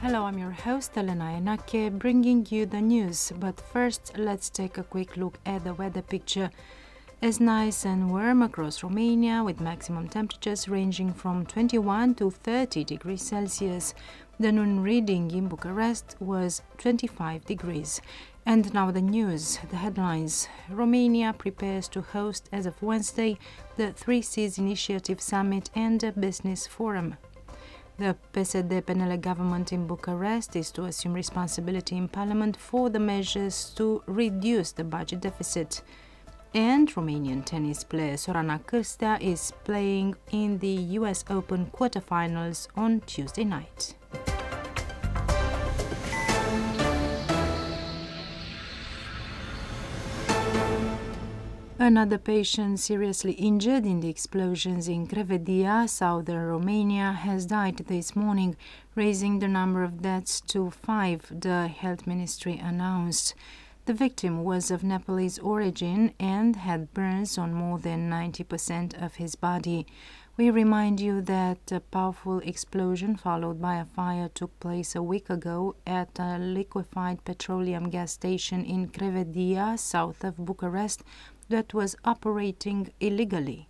Hello, I'm your host Elena Enache, bringing you the news, but first let's take a quick look at the weather picture. It's nice and warm across Romania, with maximum temperatures ranging from 21 to 30 degrees Celsius. The noon reading in Bucharest was 25 degrees. And now the news, the headlines. Romania prepares to host, as of Wednesday, the Three Seas Initiative Summit and a Business Forum. The PSD-PNL government in Bucharest is to assume responsibility in Parliament for the measures to reduce the budget deficit. And Romanian tennis player Sorana Cărstea is playing in the US Open quarterfinals on Tuesday night. Another patient seriously injured in the explosions in Crevedia, southern Romania, has died this morning, raising the number of deaths to 5, the Health Ministry announced. The victim was of Nepalese origin and had burns on more than 90% of his body. We remind you that a powerful explosion followed by a fire took place a week ago at a liquefied petroleum gas station in Crevedia, south of Bucharest, that was operating illegally.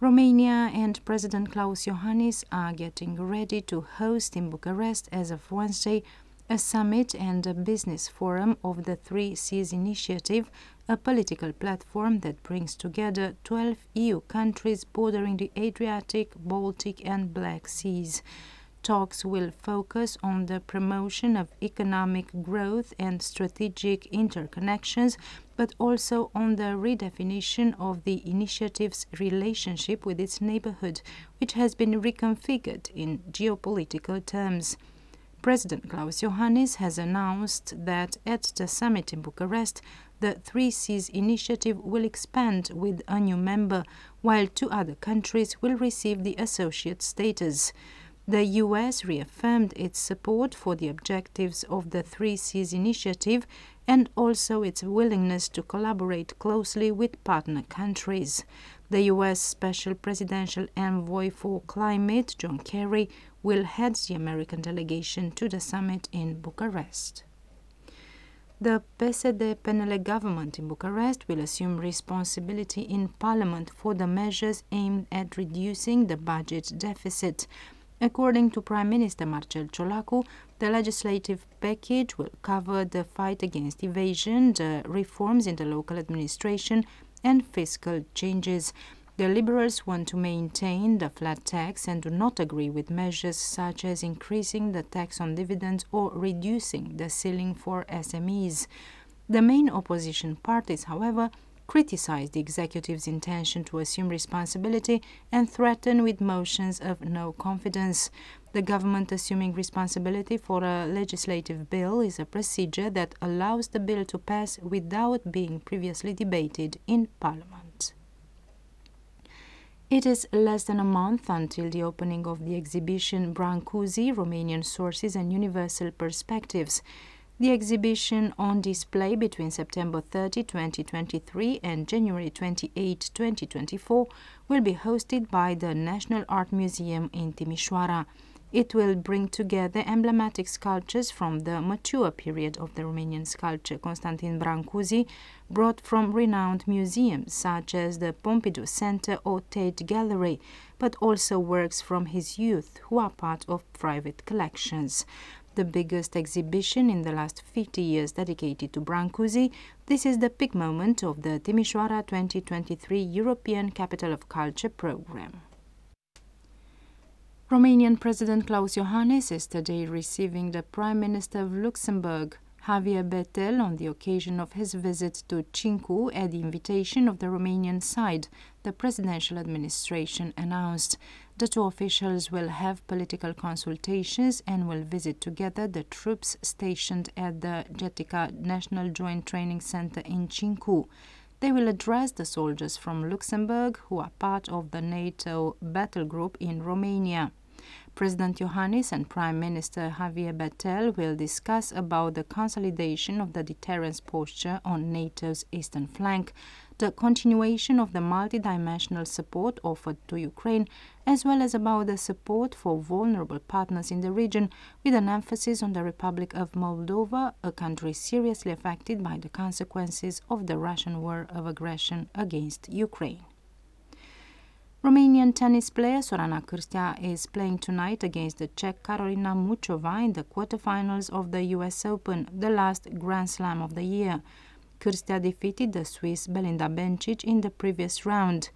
Romania and President Klaus Iohannis are getting ready to host in Bucharest, as of Wednesday, a summit and a business forum of the Three Seas Initiative, a political platform that brings together 12 EU countries bordering the Adriatic, Baltic and Black Seas. Talks will focus on the promotion of economic growth and strategic interconnections, but also on the redefinition of the initiative's relationship with its neighborhood, which has been reconfigured in geopolitical terms. President Klaus Iohannis has announced that at the summit in Bucharest, the Three Seas Initiative will expand with a new member, while 2 other countries will receive the associate status. The US reaffirmed its support for the objectives of the Three Seas Initiative and also its willingness to collaborate closely with partner countries. The US Special Presidential Envoy for Climate, John Kerry, will head the American delegation to the summit in Bucharest. The PSD-PNL government in Bucharest will assume responsibility in Parliament for the measures aimed at reducing the budget deficit. According to Prime Minister Marcel Ciolacu, the legislative package will cover the fight against evasion, the reforms in the local administration and fiscal changes. The Liberals want to maintain the flat tax and do not agree with measures such as increasing the tax on dividends or reducing the ceiling for SMEs. The main opposition parties, however, criticized the executive's intention to assume responsibility and threatened with motions of no confidence. The government assuming responsibility for a legislative bill is a procedure that allows the bill to pass without being previously debated in Parliament. It is less than a month until the opening of the exhibition Brancusi, Romanian Sources and Universal Perspectives. The exhibition, on display between September 30, 2023 and January 28, 2024, will be hosted by the National Art Museum in Timișoara. It will bring together emblematic sculptures from the mature period of the Romanian sculptor Constantin Brâncuși, brought from renowned museums such as the Pompidou Centre or Tate Gallery, but also works from his youth, who are part of private collections. the biggest exhibition in the last 50 years dedicated to Brancusi, this is the peak moment of the Timișoara 2023 European Capital of Culture program. Romanian President Klaus Iohannis is today receiving the Prime Minister of Luxembourg, Xavier Bettel, on the occasion of his visit to Cincu at the invitation of the Romanian side, the presidential administration announced. The two officials will have political consultations and will visit together the troops stationed at the Getica National Joint Training Center in Cincu. They will address the soldiers from Luxembourg who are part of the NATO battle group in Romania. President Iohannis and Prime Minister Xavier Bettel will discuss about the consolidation of the deterrence posture on NATO's eastern flank, the continuation of the multidimensional support offered to Ukraine, as well as about the support for vulnerable partners in the region, with an emphasis on the Republic of Moldova, a country seriously affected by the consequences of the Russian war of aggression against Ukraine. Romanian tennis player Sorana Cărstea is playing tonight against the Czech Karolina Muchova in the quarterfinals of the US Open, the last Grand Slam of the year. Cărstea defeated the Swiss Belinda Bencic in the previous round.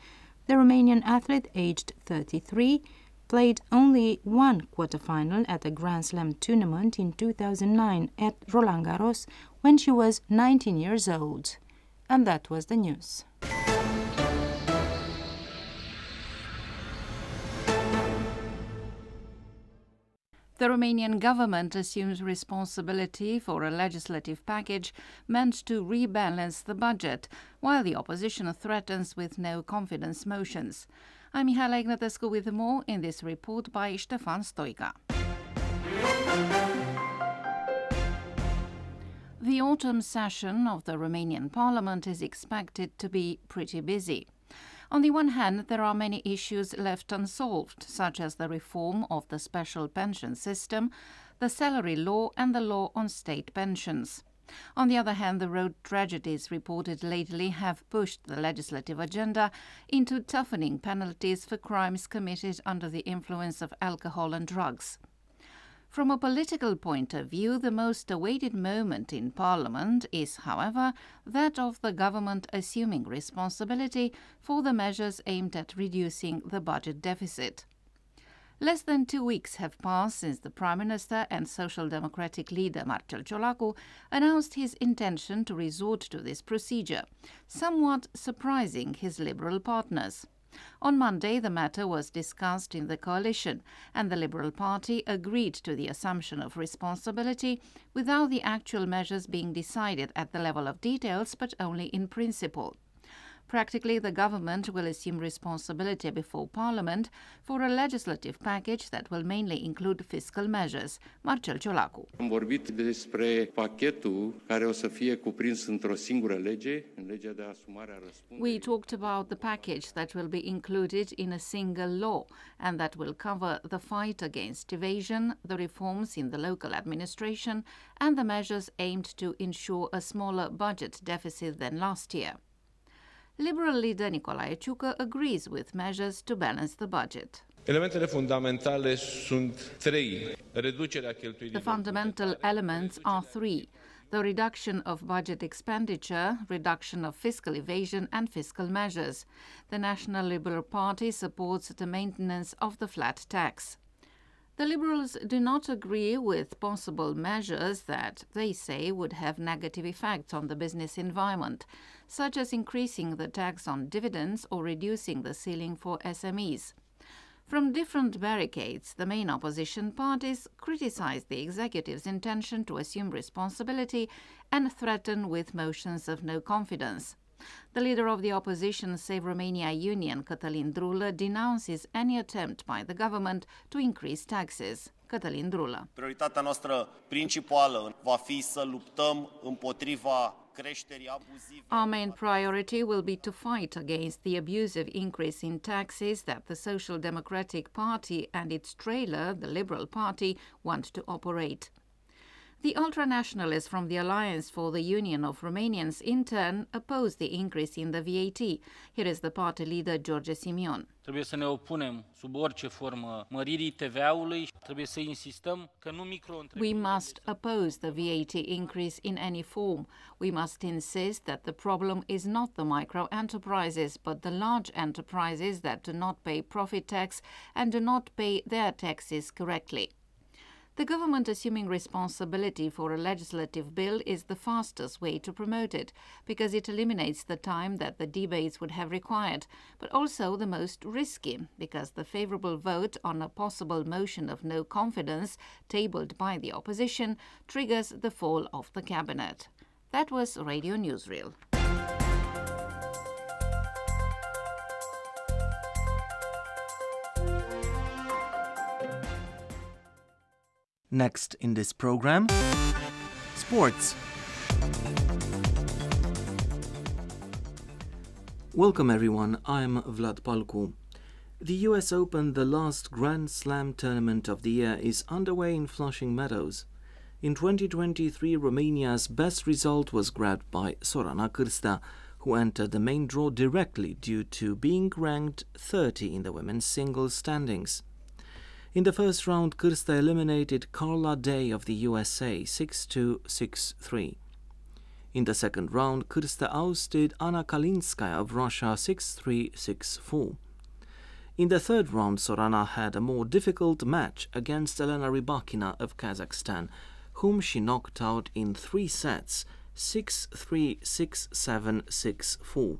The Romanian athlete, aged 33, played only one quarterfinal at a Grand Slam tournament in 2009 at Roland Garros when she was 19 years old. And that was the news. The Romanian government assumes responsibility for a legislative package meant to rebalance the budget, while the opposition threatens with no confidence motions. I'm Michele Ignatescu with more in this report by Ștefan Stoica. The autumn session of the Romanian Parliament is expected to be pretty busy. On the one hand, there are many issues left unsolved, such as the reform of the special pension system, the salary law and the law on state pensions. On the other hand, the road tragedies reported lately have pushed the legislative agenda into toughening penalties for crimes committed under the influence of alcohol and drugs. From a political point of view, the most awaited moment in Parliament is, however, that of the government assuming responsibility for the measures aimed at reducing the budget deficit. Less than 2 weeks have passed since the Prime Minister and Social Democratic leader Marcel Ciolacu announced his intention to resort to this procedure, somewhat surprising his liberal partners. On Monday, the matter was discussed in the coalition, and the Liberal Party agreed to the assumption of responsibility without the actual measures being decided at the level of details, but only in principle. Practically, the government will assume responsibility before Parliament for a legislative package that will mainly include fiscal measures. Marcel Ciolacu. Am vorbit despre pachetul care o să fie cuprins într-o singură lege, în legea de asumare a răspunderii. We talked about the package that will be included in a single law and that will cover the fight against evasion, the reforms in the local administration and the measures aimed to ensure a smaller budget deficit than last year. Liberal leader Nicolae agrees with measures to balance the budget. The fundamental elements are three: the reduction of budget expenditure, reduction of fiscal evasion and fiscal measures. The National Liberal Party supports the maintenance of the flat tax. The Liberals do not agree with possible measures that they say would have negative effects on the business environment, such as increasing the tax on dividends or reducing the ceiling for SMEs. From different barricades, the main opposition parties criticize the executive's intention to assume responsibility and threaten with motions of no confidence. The leader of the opposition Save Romania Union, Cătălin Drulă, denounces any attempt by the government to increase taxes. Cătălin Drulă. Prioritatea noastră principală va fi să luptăm împotriva creșterii abuzive. Our main priority will be to fight against the abusive increase in taxes that the Social Democratic Party and its trailer, the Liberal Party, want to operate. The ultranationalists from the Alliance for the Union of Romanians, in turn, opposed the increase in the VAT. Here is the party leader, George Simion. Trebuie să ne opunem sub orice formă măririi TVA-ului. Trebuie să insistăm că nu micro-întreprinderi. We must oppose the VAT increase in any form. We must insist that the problem is not the micro-enterprises, but the large enterprises that do not pay profit tax and do not pay their taxes correctly. The government assuming responsibility for a legislative bill is the fastest way to promote it, because it eliminates the time that the debates would have required, but also the most risky, because the favourable vote on a possible motion of no confidence tabled by the opposition triggers the fall of the cabinet. That was Radio Newsreel. Next in this program, sports. Welcome everyone, I'm Vlad Palcu. The US Open, the last Grand Slam tournament of the year, is underway in Flushing Meadows. In 2023, Romania's best result was grabbed by Sorana Cărstea, who entered the main draw directly due to being ranked 30 in the women's singles standings. In the first round, Cărstea eliminated Carla Day of the USA, 6-2, 6-3. In the second round, Cărstea ousted Anna Kalinskaya of Russia, 6-3, 6-4. In the third round, Sorana had a more difficult match against Elena Rybakina of Kazakhstan, whom she knocked out in three sets, 6-3, 6-7, 6-4.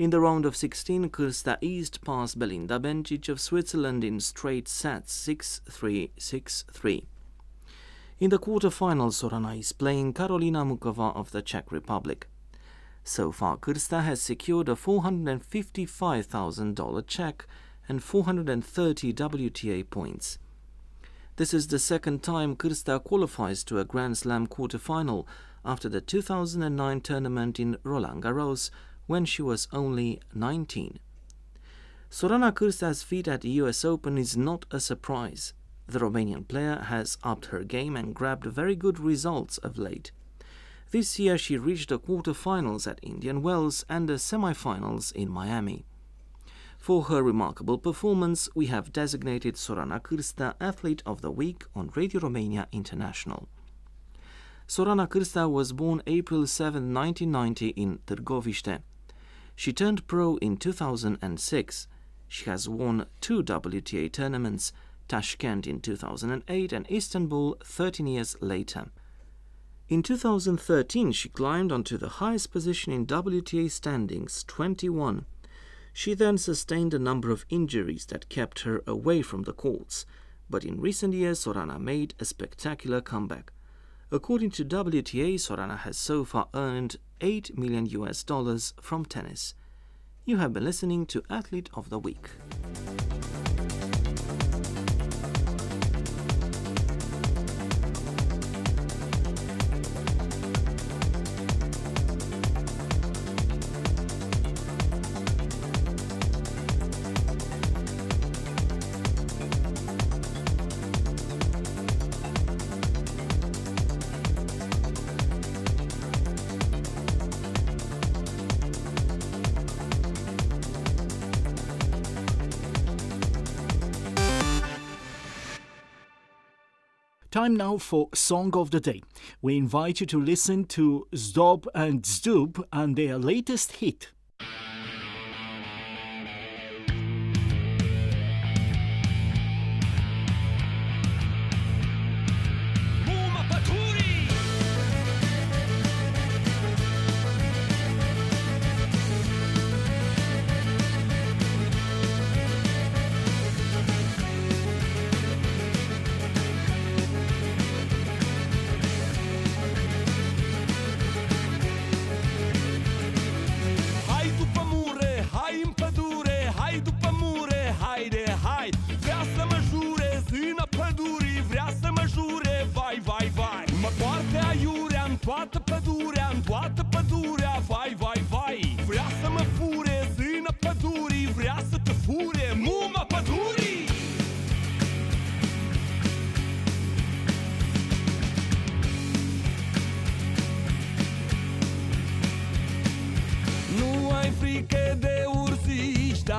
In the round of 16, Cărstea eased past Belinda Bencic of Switzerland in straight sets, 6-3, 6-3. In the quarterfinal, Sorana is playing Karolina Muchova of the Czech Republic. So far, Cărstea has secured a $455,000 check and 430 WTA points. This is the second time Cărstea qualifies to a Grand Slam quarterfinal after the 2009 tournament in Roland Garros, when she was only 19. Sorana Cărstea's feat at the US Open is not a surprise. The Romanian player has upped her game and grabbed very good results of late. This year she reached the quarterfinals at Indian Wells and the semifinals in Miami. For her remarkable performance, we have designated Sorana Cărstea Athlete of the Week on Radio Romania International. Sorana Cărstea was born April 7, 1990 in Târgoviște. She turned pro in 2006. She has won two WTA tournaments, Tashkent in 2008 and Istanbul 13 years later. In 2013, she climbed onto the highest position in WTA standings, 21. She then sustained a number of injuries that kept her away from the courts, but in recent years Sorana made a spectacular comeback. According to WTA, Sorana has so far earned $8 million from tennis. You have been listening to Athlete of the Week. Time now for Song of the Day. We invite you to listen to Zdob and Zdub and their latest hit.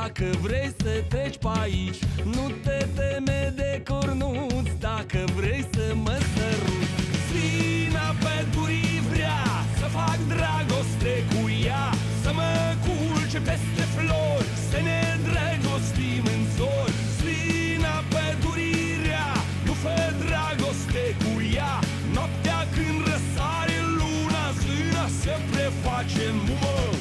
Dacă vrei să treci pe aici, nu te teme de cornuți. Dacă vrei să mă săruți, Zina pe gurii vrea să fac dragoste cu ea, să mă culce peste flori, să ne dragostim în zori. Zina pe gurii vrea, nu fă dragoste cu ea. Noaptea când răsare luna, Zina se preface în umor.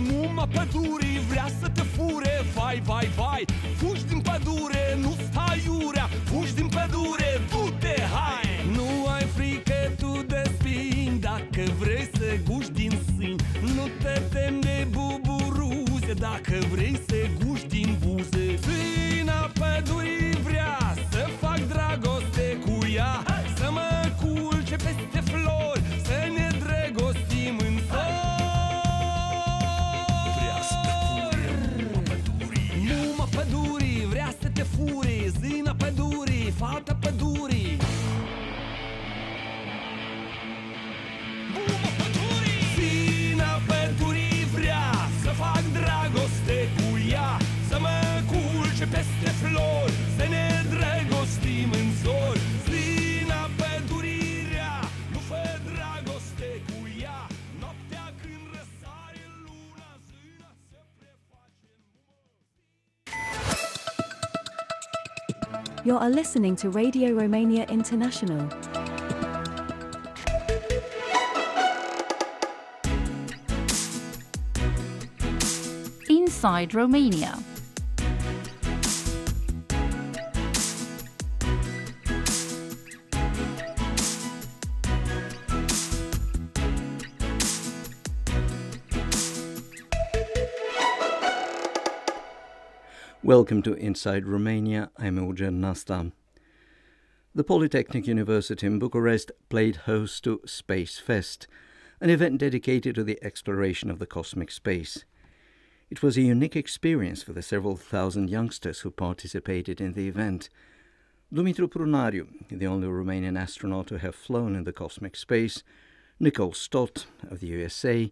Muma pădurii vrea să te fure, vai, vai, vai. Fugi din pădure, nu stai iurea. Fugi din pădure, du-te, hai. Nu ai frică tu de spini, dacă vrei să guși din sâni. Nu te temi de buburuze, dacă vrei să guși din buze. Zina pădurii vrea să fac dragoste cu ea, să mă culce peste flori, să ne drăgostim în sori. Te furi, Zina pădurii, fata pădurii. Bumă pădurii! Zina pădurii vrea să fac dragoste cu ea, să mă culce peste flori, să ne drăgostim în zori. Zina pădurii vrea, nu fă dragoste cu ea. Noaptea când răsare luna, Zina se preface în mor. You are listening to Radio Romania International. Inside Romania. Welcome to Inside Romania, I'm Eugen Nasta. The Polytechnic University in Bucharest played host to Space Fest, an event dedicated to the exploration of the cosmic space. It was a unique experience for the several thousand youngsters who participated in the event. Dumitru Prunariu, the only Romanian astronaut to have flown in the cosmic space, Nicole Stott of the USA,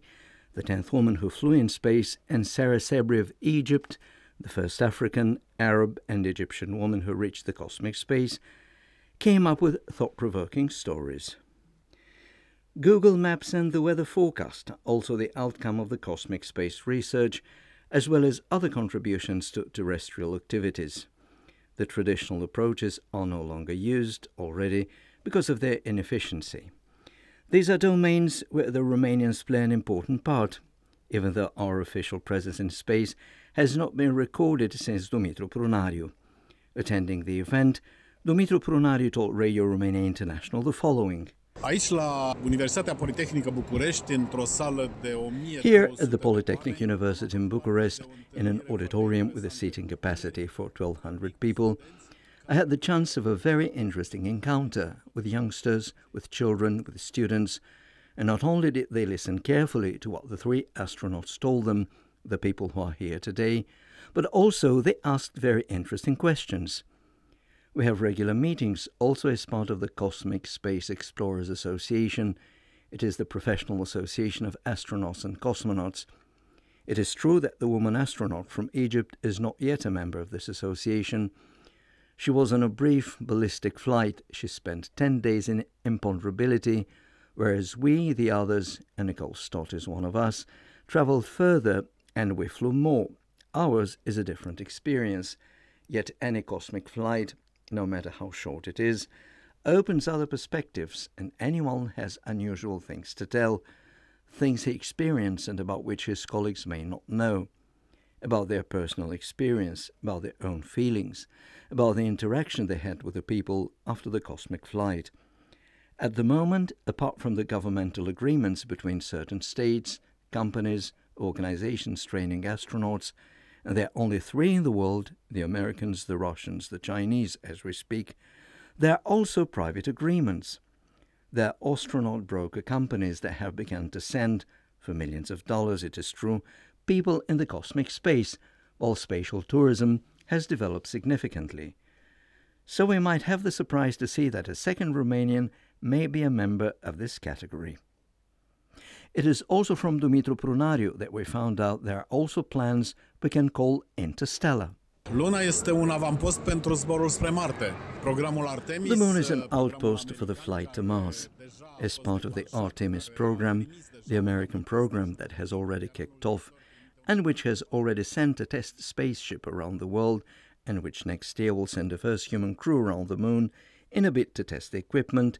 the 10th woman who flew in space, and Sara Sabry of Egypt, the first African, Arab and Egyptian woman who reached the cosmic space, came up with thought-provoking stories. Google Maps and the weather forecast, also the outcome of the cosmic space research, as well as other contributions to terrestrial activities. The traditional approaches are no longer used already because of their inefficiency. These are domains where the Romanians play an important part, even though our official presence in space has not been recorded since Dumitru Prunariu. Attending the event, Dumitru Prunariu told Radio Romania International the following. Here at the Polytechnic University in Bucharest, in an auditorium with a seating capacity for 1,200 people, I had the chance of a very interesting encounter with youngsters, with children, with students, and not only did they listen carefully to what the three astronauts told them, the people who are here today, but also they asked very interesting questions. We have regular meetings also as part of the Cosmic Space Explorers Association. It is the professional association of astronauts and cosmonauts. It is true that the woman astronaut from Egypt is not yet a member of this association. She was on a brief ballistic flight. She spent 10 days in imponderability, whereas we, the others, and Nicole Stott is one of us, travelled further and we flew more. Ours is a different experience, yet any cosmic flight, no matter how short it is, opens other perspectives and anyone has unusual things to tell, things he experienced and about which his colleagues may not know, about their personal experience, about their own feelings, about the interaction they had with the people after the cosmic flight. At the moment, apart from the governmental agreements between certain states, companies, organizations training astronauts, and there are only three in the world, the Americans, the Russians, the Chinese, as we speak, there are also private agreements. They're astronaut broker companies that have begun to send, for millions of dollars it is true, people in the cosmic space, while spatial tourism has developed significantly. So we might have the surprise to see that a second Romanian may be a member of this category. It is also from Dumitru Prunariu that we found out there are also plans we can call interstellar. The Moon is an outpost for the flight to Mars. As part of the Artemis program, the American program that has already kicked off and which has already sent a test spaceship around the world and which next year will send a first human crew around the Moon in a bid to test the equipment,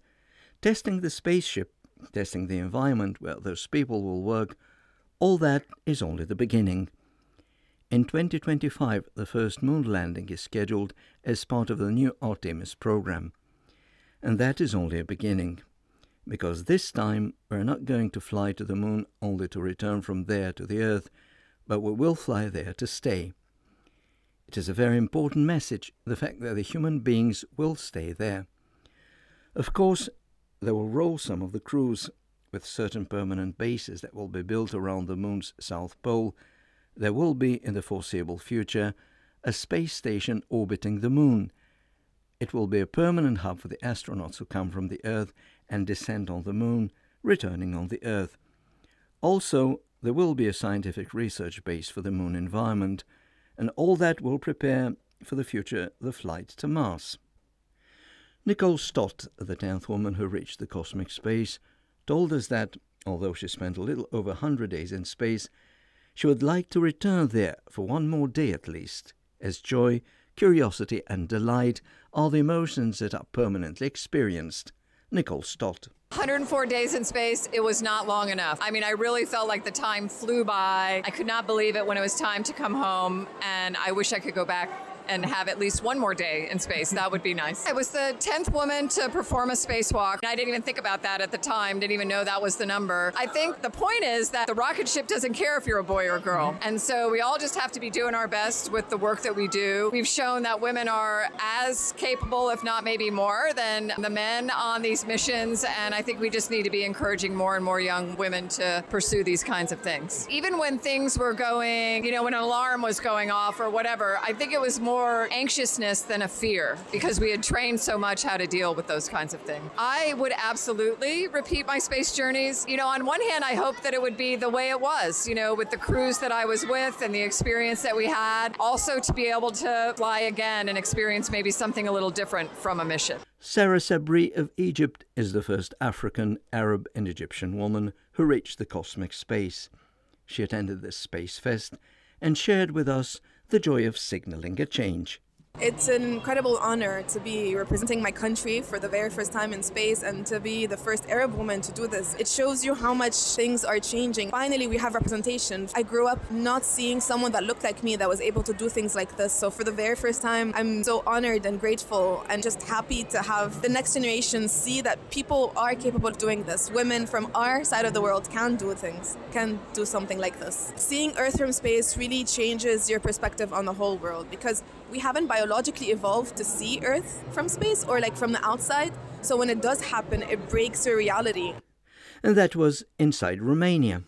testing the spaceship, testing the environment where those people will work, all that is only the beginning. In 2025, the first moon landing is scheduled as part of the new Artemis program. And that is only a beginning, because this time we're not going to fly to the moon only to return from there to the Earth, but we will fly there to stay. It is a very important message, the fact that the human beings will stay there. Of course, they will roll some of the crews with certain permanent bases that will be built around the moon's south pole. There will be, in the foreseeable future, a space station orbiting the Moon. It will be a permanent hub for the astronauts who come from the Earth and descend on the Moon, returning on the Earth. Also, there will be a scientific research base for the Moon environment, and all that will prepare for the future the flight to Mars. Nicole Stott, the 10th woman who reached the cosmic space, told us that, although she spent a little over 100 days in space, she would like to return there for one more day at least, as joy, curiosity and delight are the emotions that are permanently experienced. Nicole Stott. 104 days in space, it was not long enough. I mean, I really felt like the time flew by. I could not believe it when it was time to come home, and I wish I could go back and have at least one more day in space. That would be nice. I was the 10th woman to perform a spacewalk. I didn't even think about that at the time, didn't even know that was the number. I think the point is that the rocket ship doesn't care if you're a boy or a girl. And so we all just have to be doing our best with the work that we do. We've shown that women are as capable, if not maybe more, than the men on these missions. And I think we just need to be encouraging more and more young women to pursue these kinds of things. Even when things were going, you know, when an alarm was going off or whatever, I think it was more anxiousness than a fear, because we had trained so much how to deal with those kinds of things. I would absolutely repeat my space journeys. You know, on one hand, I hope that it would be the way it was, you know, with the crews that I was with and the experience that we had, also to be able to fly again and experience maybe something a little different from a mission. Sara Sabry of Egypt is the first African, Arab and Egyptian woman who reached the cosmic space. She attended the Space Fest and shared with us the joy of signalling a change. It's an incredible honor to be representing my country for the very first time in space and to be the first Arab woman to do this. It shows you how much things are changing. Finally, we have representation. I grew up not seeing someone that looked like me that was able to do things like this. So for the very first time, I'm so honored and grateful and just happy to have the next generation see that people are capable of doing this. Women from our side of the world can do things, can do something like this. Seeing Earth from space really changes your perspective on the whole world, because we haven't biologically evolved to see Earth from space or like from the outside. So when it does happen, it breaks your reality. And that was Inside Romania.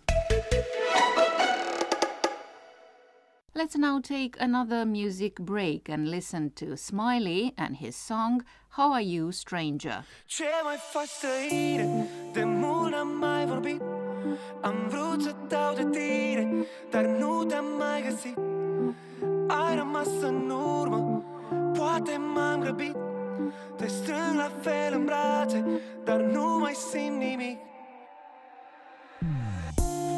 Let's now take another music break and listen to Smiley and his song How Are You, Stranger? Ce mai faci tăire, de mult n-am mai vorbit. Am vrut să dau de tine, dar nu te-am mai găsit. Ai rămas în urmă, poate m-am grăbit. Te strâng la fel în brațe, dar nu mai simt nimic.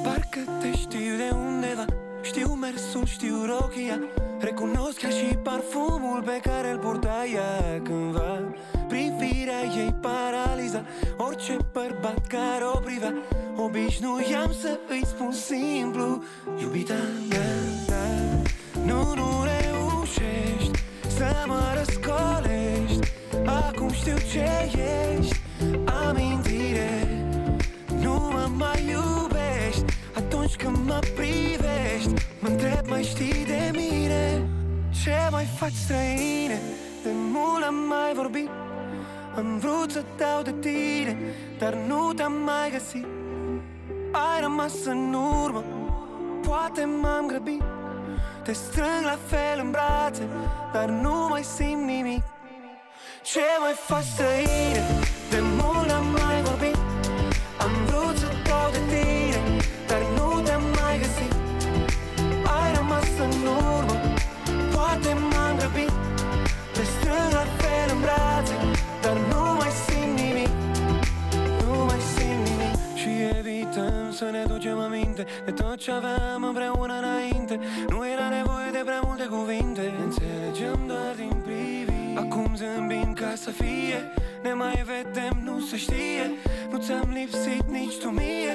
Parcă te știu de undeva, știu mersul, știu rochia. Recunosc chiar și parfumul pe care îl purta ea cândva. Privirea ei paraliza orice bărbat care o privea. Obișnuiam să îi spun simplu, iubita mea, da. Nu reușești să mă răscolești. Acum știu ce ești, amintire. Nu mă mai iubești. Atunci când mă privești, mă-ntreb mai știi de mine. Ce mai faci străine? De mult am mai vorbit. Am vrut să dau de tine, dar nu te-am mai găsit. Ai rămas în urmă, poate m-am grăbit. Te strâng la fel în brațe, dar nu mai simt nimic. Ce mai faci, străine? De mult n-am mai vorbit. Am vrut să dau de tine, dar nu te-am mai găsit. Ai rămas în urmă, poate m-am grăbit. Te strâng la fel în brațe, dar nu mai simt nimic. Nu mai simt nimic. Și evităm să ne ducem aminte de tot ce aveam împreună înainte. Nu era nevoie de prea multe cuvinte, ne înțelegeam doar din priviri. Acum zâmbim ca să fie, ne mai vedem, nu se știe. Nu ți-am lipsit nici tu mie,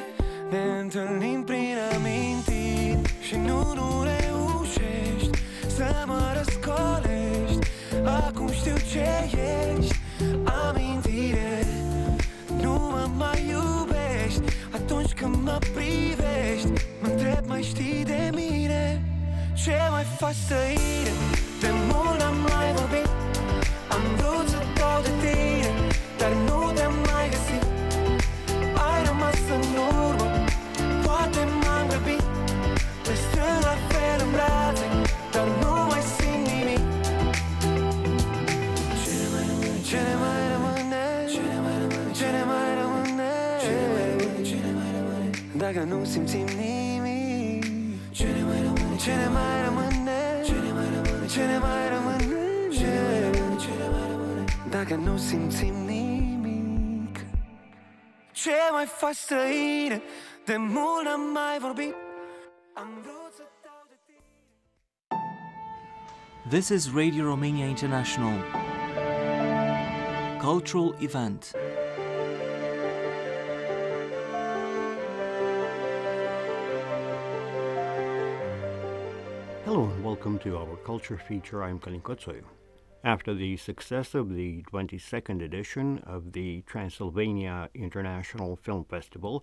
ne întâlnim prin amintiri. Și nu reușești să mă răscolești. Acum știu ce ești, amintire. Nu mă mai iubești. Atunci când mă privești, mă-ntreb, mai știi de mine? Ce mai faci, străine? De mult n-am mai vorbit. Am vrut să dau de tine, dar nu te-am mai găsit. Ai rămas în urmă, poate m-am grăbit. Te strâng la fel în brațe, dar nu mai simt nimic. Ce ne mai rămâne? Dacă nu simțim nimic, Ce ne mai rămâne? Dacă nu simțim nimic. Ce mai faci, străine? De mult n-am mai vorbit. Am vrut să dau de tine. This is Radio Romania International. Cultural event. Hello and welcome to our culture feature. I'm Kalin Kotsoy. After the success of the 22nd edition of the Transylvania International Film Festival,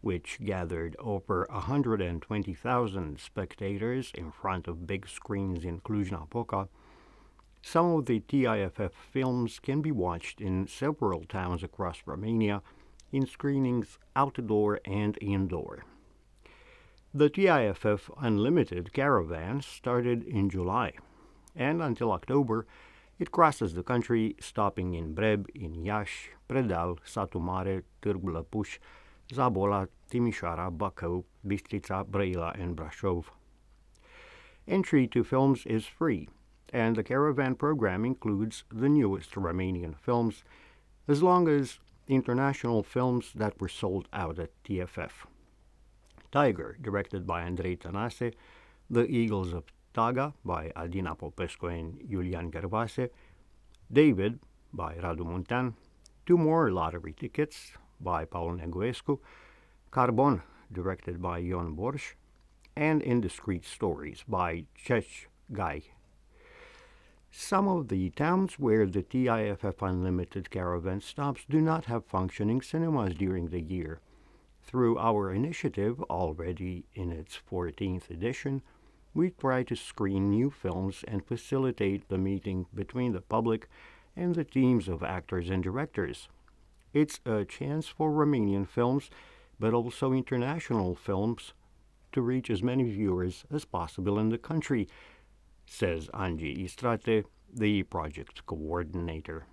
which gathered over 120,000 spectators in front of big screens in Cluj-Napoca, some of the TIFF films can be watched in several towns across Romania in screenings outdoor and indoor. The TIFF Unlimited Caravan started in July, and until October it crosses the country, stopping in Breb, in Iași, Predal, Satu Mare, Târgu Lăpuș, Zabola, Timișoara, Bacău, Bistrița, Brăila and Brașov. Entry to films is free, and the caravan program includes the newest Romanian films, as long as international films that were sold out at TIFF. Tiger, directed by Andrei Tănase, The Eagles of Taga by Adina Popescu and Iulian Gervase, David by Radu Muntean, Two More Lottery Tickets by Paul Negoescu, Carbon, directed by Ion Borș, and Indiscreet Stories by Cech Gai. Some of the towns where the TIFF Unlimited Caravan stops do not have functioning cinemas during the year. Through our initiative, already in its 14th edition, we try to screen new films and facilitate the meeting between the public and the teams of actors and directors. It's a chance for Romanian films, but also international films, to reach as many viewers as possible in the country, says Angie Istrate, the project coordinator.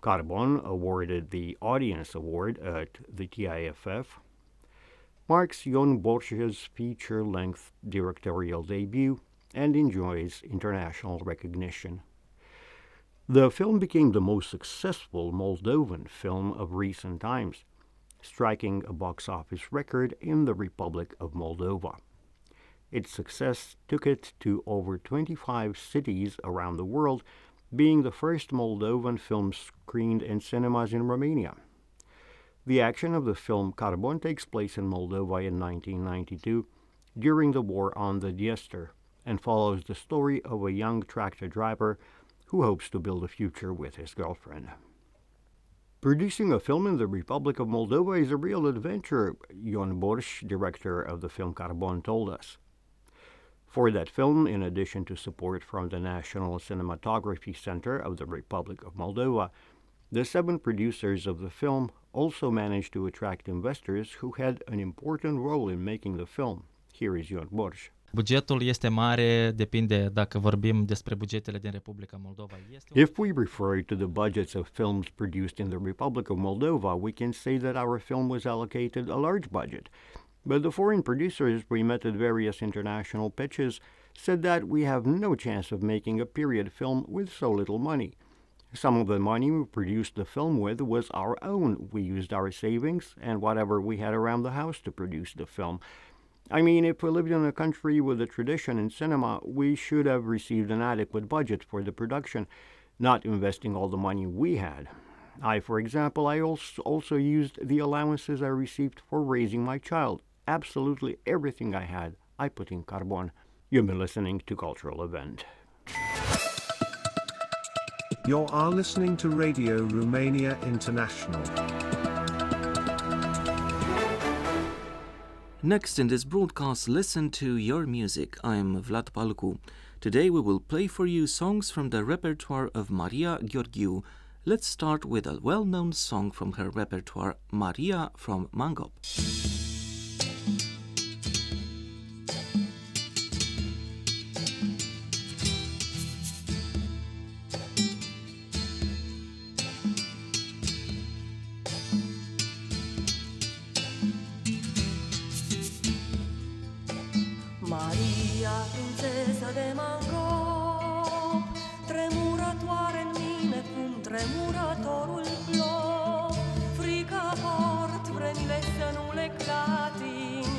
Carbon awarded the Audience Award at the TIFF, marks Ion Borș's feature-length directorial debut, and enjoys international recognition. The film became the most successful Moldovan film of recent times, striking a box office record in the Republic of Moldova. Its success took it to over 25 cities around the world, being the first Moldovan film screened in cinemas in Romania. The action of the film Carbon takes place in Moldova in 1992, during the war on the Dniester, and follows the story of a young tractor driver who hopes to build a future with his girlfriend. Producing a film in the Republic of Moldova is a real adventure, Ion Borș, director of the film Carbon, told us. For that film, in addition to support from the National Cinematography Center of the Republic of Moldova, The seven producers of the film also managed to attract investors who had an important role in making the film. Here is Ion Borș. Bugetul este mare, depinde dacă vorbim despre bugetele din Republica Moldova. If we refer to the budgets of films produced in the Republic of Moldova, we can say that our film was allocated a large budget. But the foreign producers we met at various international pitches said that we have no chance of making a period film with so little money. Some of the money we produced the film with was our own. We used our savings and whatever we had around the house to produce the film. I mean, if we lived in a country with a tradition in cinema, we should have received an adequate budget for the production, not investing all the money we had. For example, I also used the allowances I received for raising my child. Absolutely everything I had, I put in carbon. You've been listening to Cultural Event. You are listening to Radio Romania International. Next in this broadcast, listen to your music. I am Vlad Palcu. Today we will play for you songs from the repertoire of Maria Gheorghiu. Let's start with a well-known song from her repertoire, Maria from Mangop. Prințesă de mangop, tremurătoare în mine cum tremurătorul plop. Frica port, vremile să nu le clatin,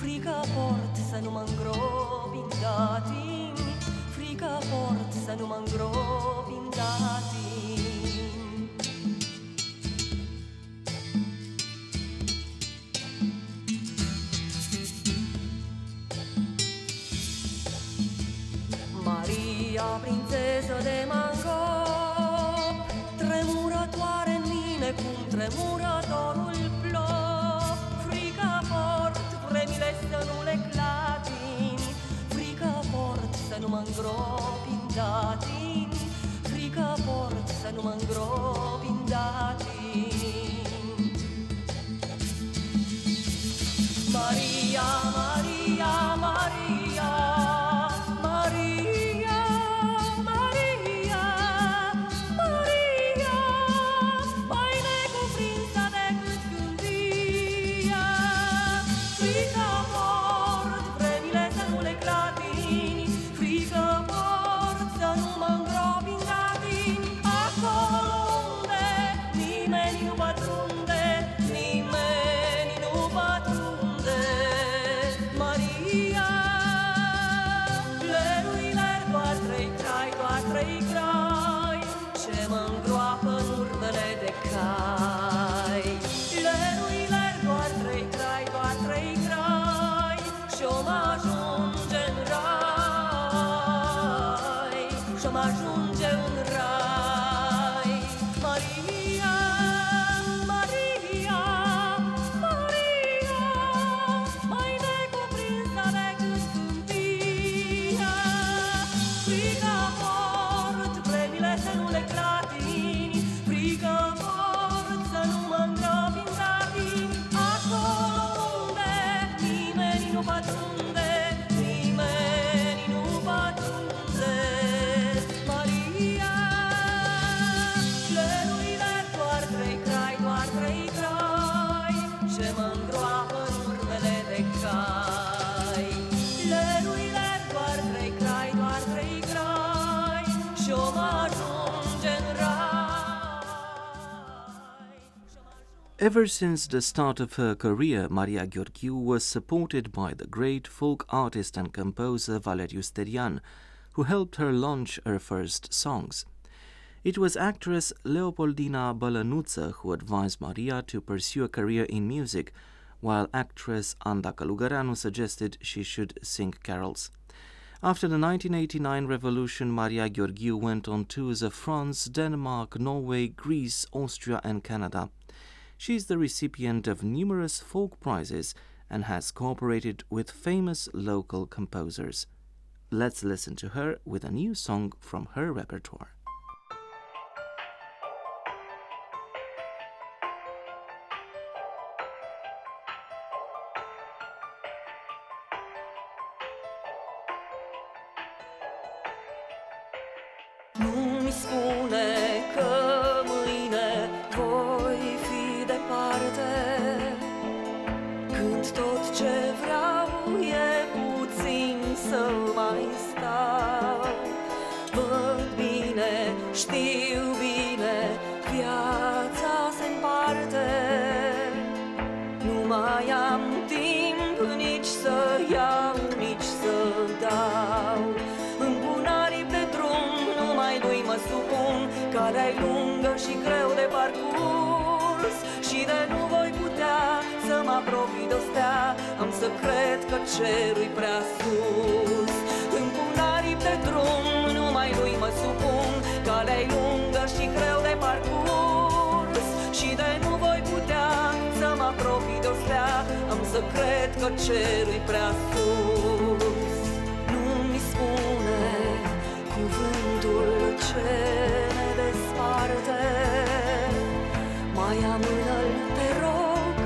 frica port să nu mă îngrop în datin, frica port să nu mă îngrop în datin. Maria, Maria, Maria, Ever since the start of her career, Maria Gheorghiu was supported by the great folk artist and composer Valeriu Sterian, who helped her launch her first songs. It was actress Leopoldina Bălănuță who advised Maria to pursue a career in music, while actress Anda Călugăreanu suggested she should sing carols. After the 1989 revolution, Maria Gheorghiu went on tours of France, Denmark, Norway, Greece, Austria and Canada. She is the recipient of numerous folk prizes and has cooperated with famous local composers. Let's listen to her with a new song from her repertoire. Nu-mi spune că mâine voi fi departe, când tot ce vreau e puțin să mai stau. Văd bine, știu bine, viața se împarte. Nu mai am timp nici să iau, nici să dau. Calea-i lungă și greu de parcurs și de nu voi putea să mă apropii de-o stea. Am să cred că cerul-i prea sus. În punarii pe drum numai lui mă supun. Calea-i lungă și greu de parcurs și de nu voi putea să mă apropii de-o stea. Am să cred că cerul-i prea sus. Nu-mi spune cuvântul ce ne desparte, mai amână-l pe rog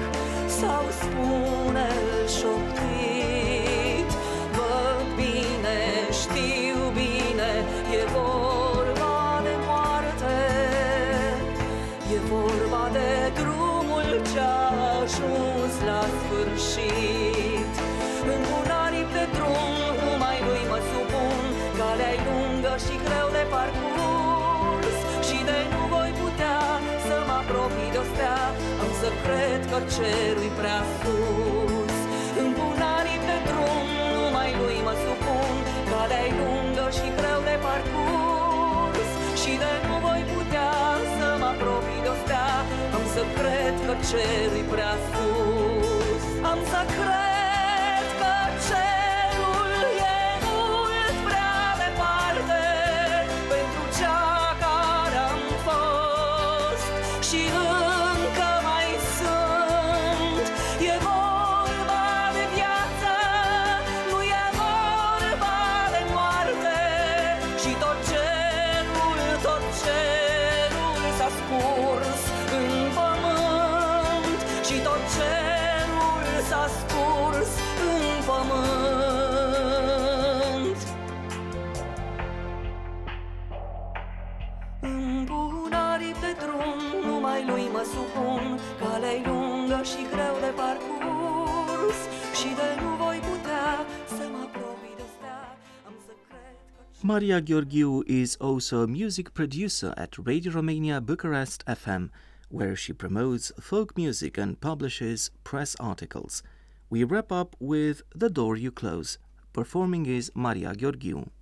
sau spune-l șoptit. Văd bine, știu bine, e vorba de moarte, e vorba de drumul ce-a ajuns la sfârșit. În bunarii pe drum numai lui mă supun, calea-i lungă și greu de parcurs și de nu voi putea să mă apropii de-o stea. Am să cred că cerul-i prea sus. În bunarii pe drum numai lui mă supun, calea-i lungă și greu de parcurs și de nu voi putea să mă apropii de-o stea. Am să cred că cerul-i prea sus. Am să cred că cerul e mult prea departe pentru cea care am fost și încă mai sunt. E vorba de viață, nu e vorba de moarte. Și tot cerul s-a scurs în pământ și tot cerul s-a scurs în pământ. În bunarii pe drum numai lui mă supun, calea-i lungă și greu de parcurs și de nu voi putea să mă apropii de stea. Am să cred că... Maria Gheorghiu is also a music producer at Radio Romania Bucharest FM, where she promotes folk music and publishes press articles. We wrap up with The Door You Close. Performing is Maria Gheorghiu.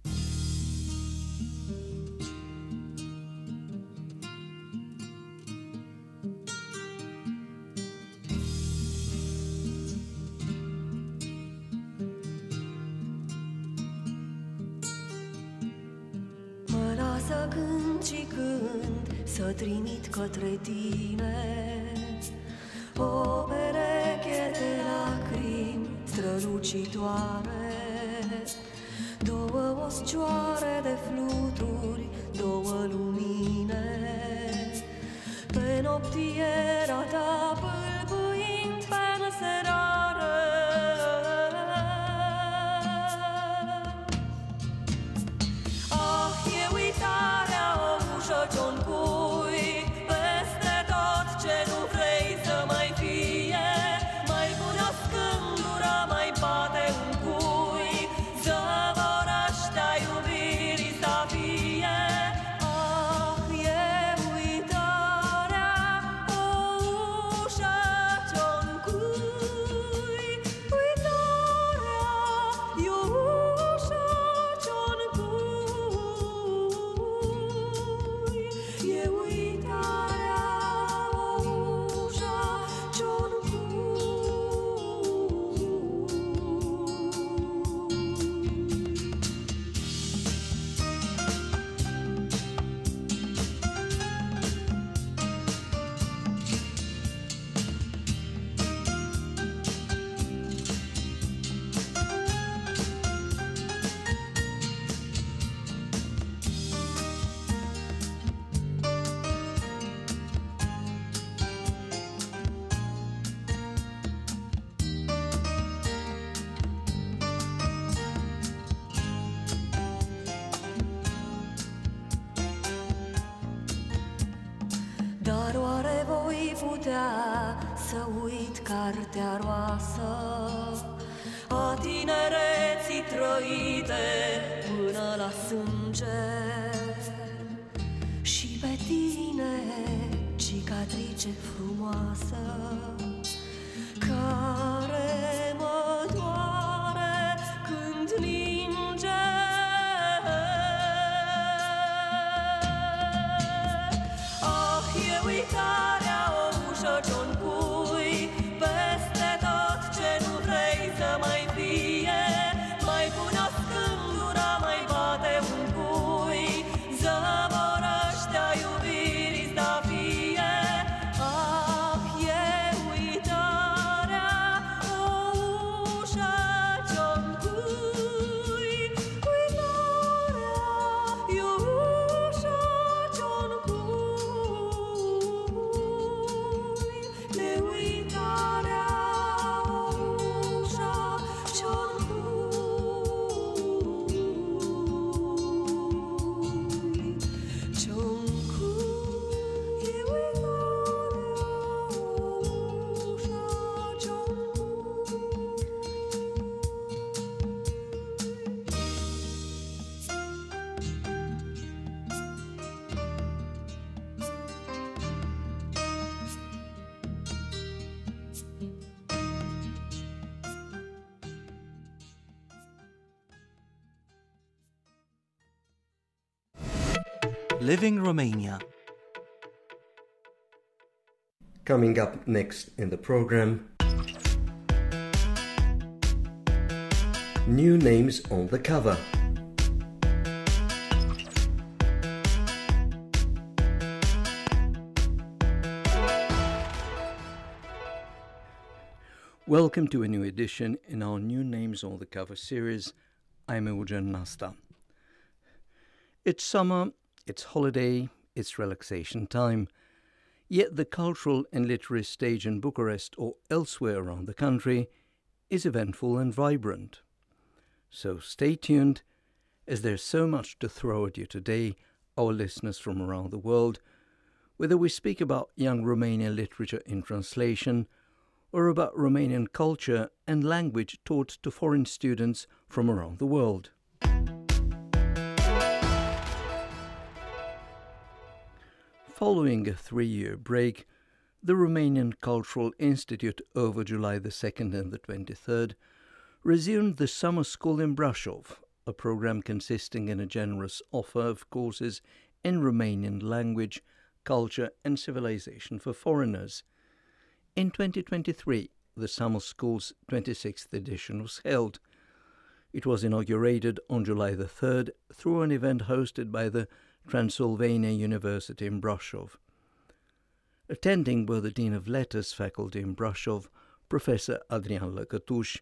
Mă lasă când și când să trimit către tine o pereche de lacrimi strălucitoare, două oscioare de fluturi, două lumine, pe noptiera ta bâlbâind pe înserare. Ah, e uitarea o ușă ce-o-n pui peste tot ce nu vrei să mai fie. Mai bună scândură, mai bate un cui, zăvoraște-a iubirii să fie. Ah, e uitarea o ușă ce-o-n cui. putea să uit cartea roasă a tinereții trăite până la sânge și pe tine cicatrice frumoasă care mă doare când ninge. Ah, e uitarea o ușă ce-o-n pui peste tot ce nu vrei să mai fie. Mai pune o scândură, mai bate un cui, zăvorăște-a iubirii să fie. Ah, e uitarea o ușă ce-o-n cui, uitarea e o ușă ce-o-n cui, e uitarea o ușă ce-o-n cui, ce-o-n cui, e uitarea o ușă ce-o-n cui. Living Romania. Coming up next in the program, new names on the cover. Welcome to a new edition in our New Names on the Cover series. I'm Eugen Nasta. It's summer, it's holiday, it's relaxation time. Yet the cultural and literary stage in Bucharest or elsewhere around the country is eventful and vibrant. So stay tuned, as there's so much to throw at you today, our listeners from around the world, whether we speak about young Romanian literature in translation or about Romanian culture and language taught to foreign students from around the world. Following a 3-year break, the Romanian Cultural Institute over July the 2nd and the 23rd resumed the summer school in Brașov, a program consisting in a generous offer of courses in Romanian language, culture and civilization for foreigners. In 2023, the summer school's 26th edition was held. It was inaugurated on July the 3rd through an event hosted by the Transylvania University in Brașov. Attending were the Dean of Letters faculty in Brașov, Professor Adrian Lăcătuș,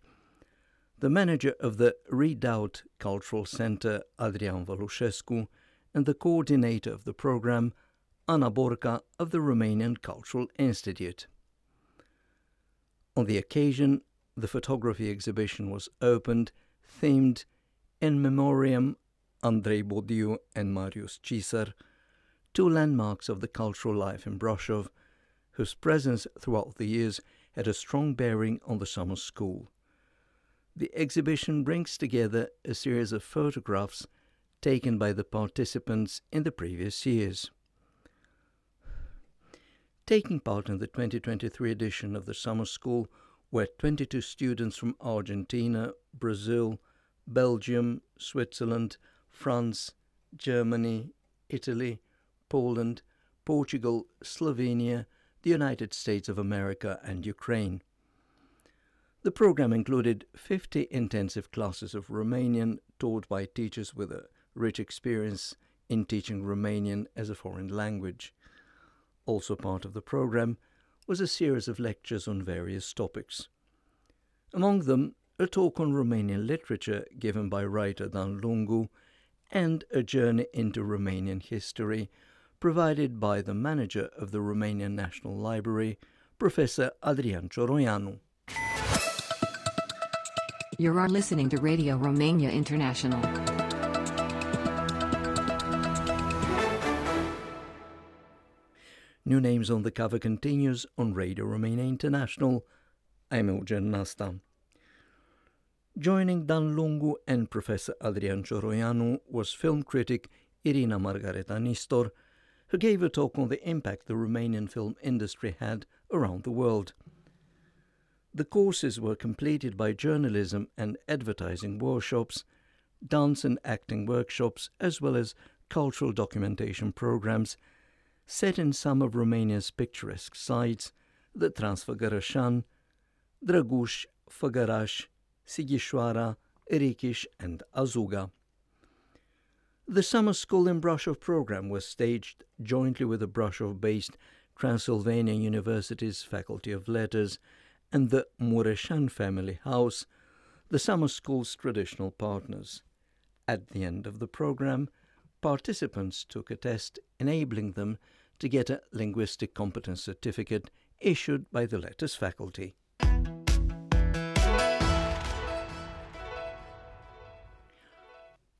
the manager of the Redoubt Cultural Center, Adrian Vălușescu, and the coordinator of the program, Ana Borca of the Romanian Cultural Institute. On the occasion, the photography exhibition was opened, themed In Memoriam Andrei Bodiu and Marius Cisar, two landmarks of the cultural life in Brașov, whose presence throughout the years had a strong bearing on the summer school. The exhibition brings together a series of photographs taken by the participants in the previous years. Taking part in the 2023 edition of the summer school were 22 students from Argentina, Brazil, Belgium, Switzerland, France, Germany, Italy, Poland, Portugal, Slovenia, the United States of America and Ukraine. The program included 50 intensive classes of Romanian taught by teachers with a rich experience in teaching Romanian as a foreign language. Also part of the program was a series of lectures on various topics. Among them, a talk on Romanian literature given by writer Dan Lungu, and a journey into Romanian history provided by the manager of the Romanian National Library, Professor Adrian Cioroianu. You are listening to Radio Romania International. New Names on the Cover continues on Radio Romania International. I'm Eugen Nasta. Joining Dan Lungu and Professor Adrian Cioroianu was film critic Irina Margareta Nistor, who gave a talk on the impact the Romanian film industry had around the world. The courses were completed by journalism and advertising workshops, dance and acting workshops, as well as cultural documentation programs set in some of Romania's picturesque sites, the Transfăgărășan, Drăguș, Făgăraș, Sighișoara, Erichiș and Azuga. The Summer School in Brașov program was staged jointly with the Brașov-based Transylvania University's Faculty of Letters and the Mureșan Family House, the summer school's traditional partners. At the end of the program, participants took a test enabling them to get a linguistic competence certificate issued by the Letters faculty.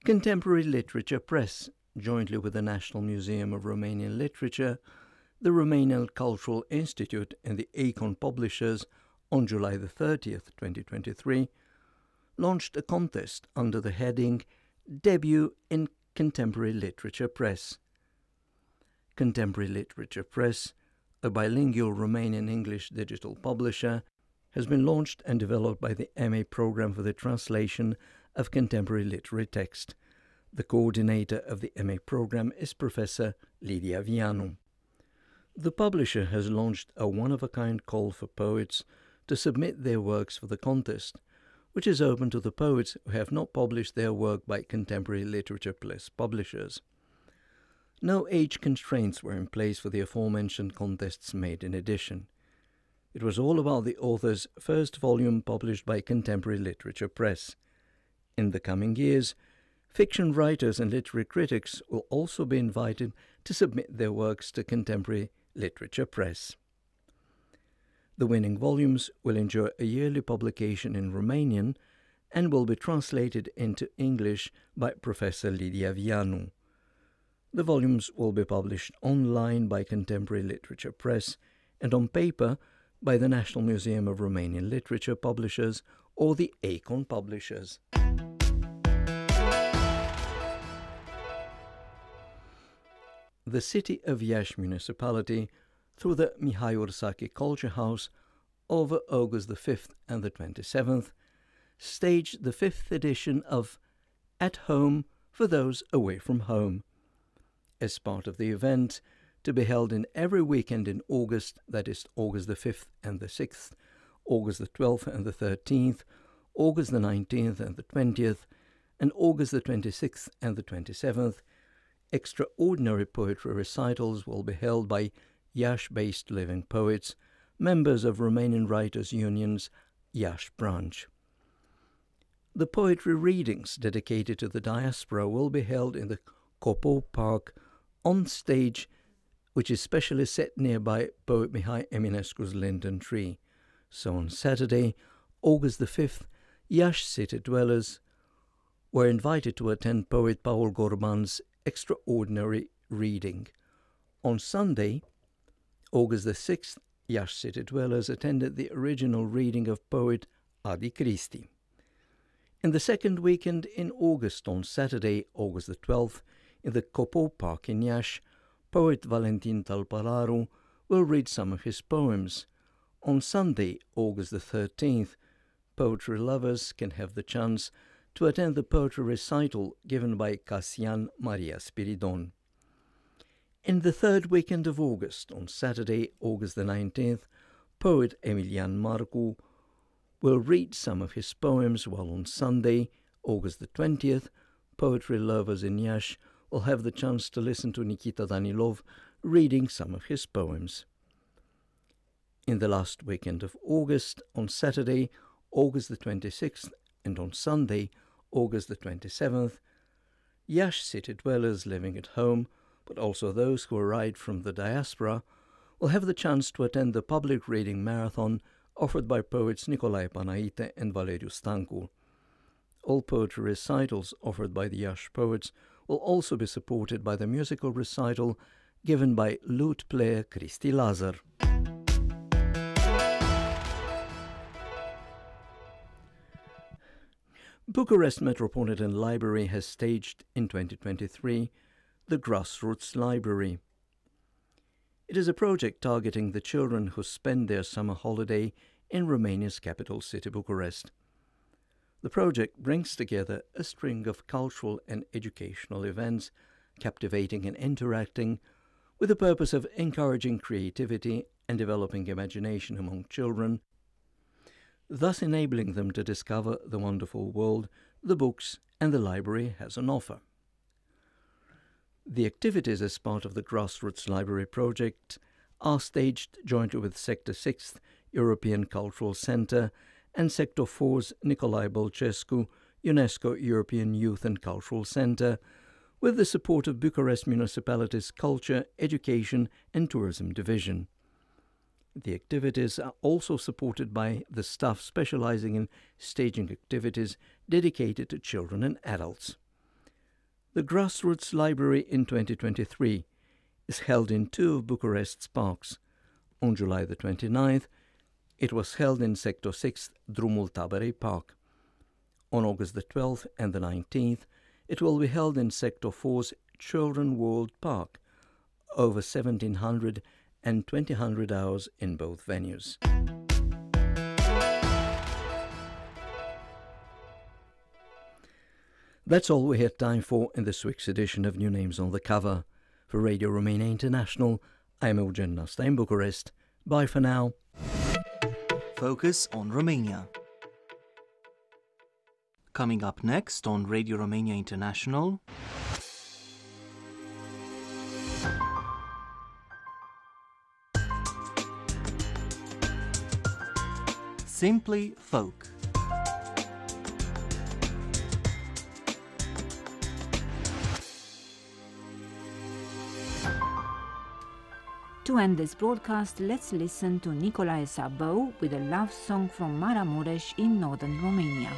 Contemporary Literature Press, jointly with the National Museum of Romanian Literature, the Romanian Cultural Institute and the Econ Publishers, on July the 30th, 2023, launched a contest under the heading Debut in Contemporary Literature Press. Contemporary Literature Press, a bilingual Romanian-English digital publisher, has been launched and developed by the MA program for the translation of contemporary literary text. The coordinator of the MA program is Professor Lidia Vianu. The publisher has launched a one-of-a-kind call for poets to submit their works for the contest, which is open to the poets who have not published their work by Contemporary Literature Press publishers. No age constraints were in place for the aforementioned contest's maiden edition. It was all about the author's first volume published by Contemporary Literature Press. In the coming years, fiction writers and literary critics will also be invited to submit their works to Contemporary Literature Press. The winning volumes will enjoy a yearly publication in Romanian and will be translated into English by Professor Lidia Vianu. The volumes will be published online by Contemporary Literature Press and on paper by the National Museum of Romanian Literature Publishers or the Econ Publishers. The City of Iași Municipality, through the Mihai Ursache Culture House, over August the 5th and the 27th, staged the 5th edition of At Home for Those Away from Home. As part of the event, to be held in every weekend in August, that is August the 5th and the 6th, August the 12th and the 13th, August the 19th and the 20th, and August the 26th and the 27th, extraordinary poetry recitals will be held by Iași-based living poets, members of Romanian Writers' Union's Iași branch. The poetry readings dedicated to the diaspora will be held in the Copo Park on stage, which is specially set nearby poet Mihai Eminescu's linden tree. So on Saturday, August the 5th, Iași city dwellers were invited to attend poet Paul Gorban's extraordinary reading. On Sunday, August the 6th, Iași city dwellers attended the original reading of poet Adi Cristi. In the second weekend in August, on Saturday, August the 12th, in the Copo Park in Iași, poet Valentin Talpararu will read some of his poems. On Sunday, August the 13th, poetry lovers can have the chance to attend the poetry recital given by Casian Maria Spiridon. In the third weekend of August, on Saturday, August the 19th, poet Emilian Marcu will read some of his poems, while on Sunday, August the 20th, poetry lovers in Iași will have the chance to listen to Nikita Danilov reading some of his poems. In the last weekend of August, on Saturday, August the 26th, and on Sunday, August the 27th, Iași city dwellers living at home, but also those who arrived from the diaspora, will have the chance to attend the public reading marathon offered by poets Nicolae Panaite and Valeriu Stancu. All poetry recitals offered by the Iași poets will also be supported by the musical recital given by lute player Cristi Lazar. Bucharest Metropolitan Library has staged in 2023 the Grassroots Library. It is a project targeting the children who spend their summer holiday in Romania's capital city, Bucharest. The project brings together a string of cultural and educational events, captivating and interacting, with the purpose of encouraging creativity and developing imagination among children, thus enabling them to discover the wonderful world the books and the library has on offer. The activities as part of the Grassroots Library project are staged jointly with Sector 6th European Cultural Centre and Sector 4's Nicolae Bolcescu UNESCO European Youth and Cultural Centre, with the support of Bucharest Municipality's Culture, Education and Tourism Division. The activities are also supported by the staff specializing in staging activities dedicated to children and adults. The Grassroots Library in 2023 is held in two of Bucharest's parks. On July the 29th, it was held in Sector 6, Drumul Taberei Park. On August the 12th and the 19th, it will be held in Sector 4's Children World Park, over 1,700 and 2000 hours in both venues. That's all we had time for in this week's edition of New Names on the Cover. For Radio Romania International, I'm Eugen Nasta in Bucharest. Bye for now. Focus on Romania. Coming up next on Radio Romania International... Simply Folk. To end this broadcast, let's listen to Nicolae Sabău with a love song from Maramureș in northern Romania.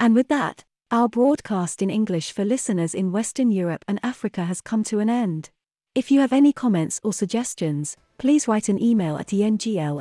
And with that, our broadcast in English for listeners in Western Europe and Africa has come to an end. If you have any comments or suggestions, please write an email at engl@ri.ro.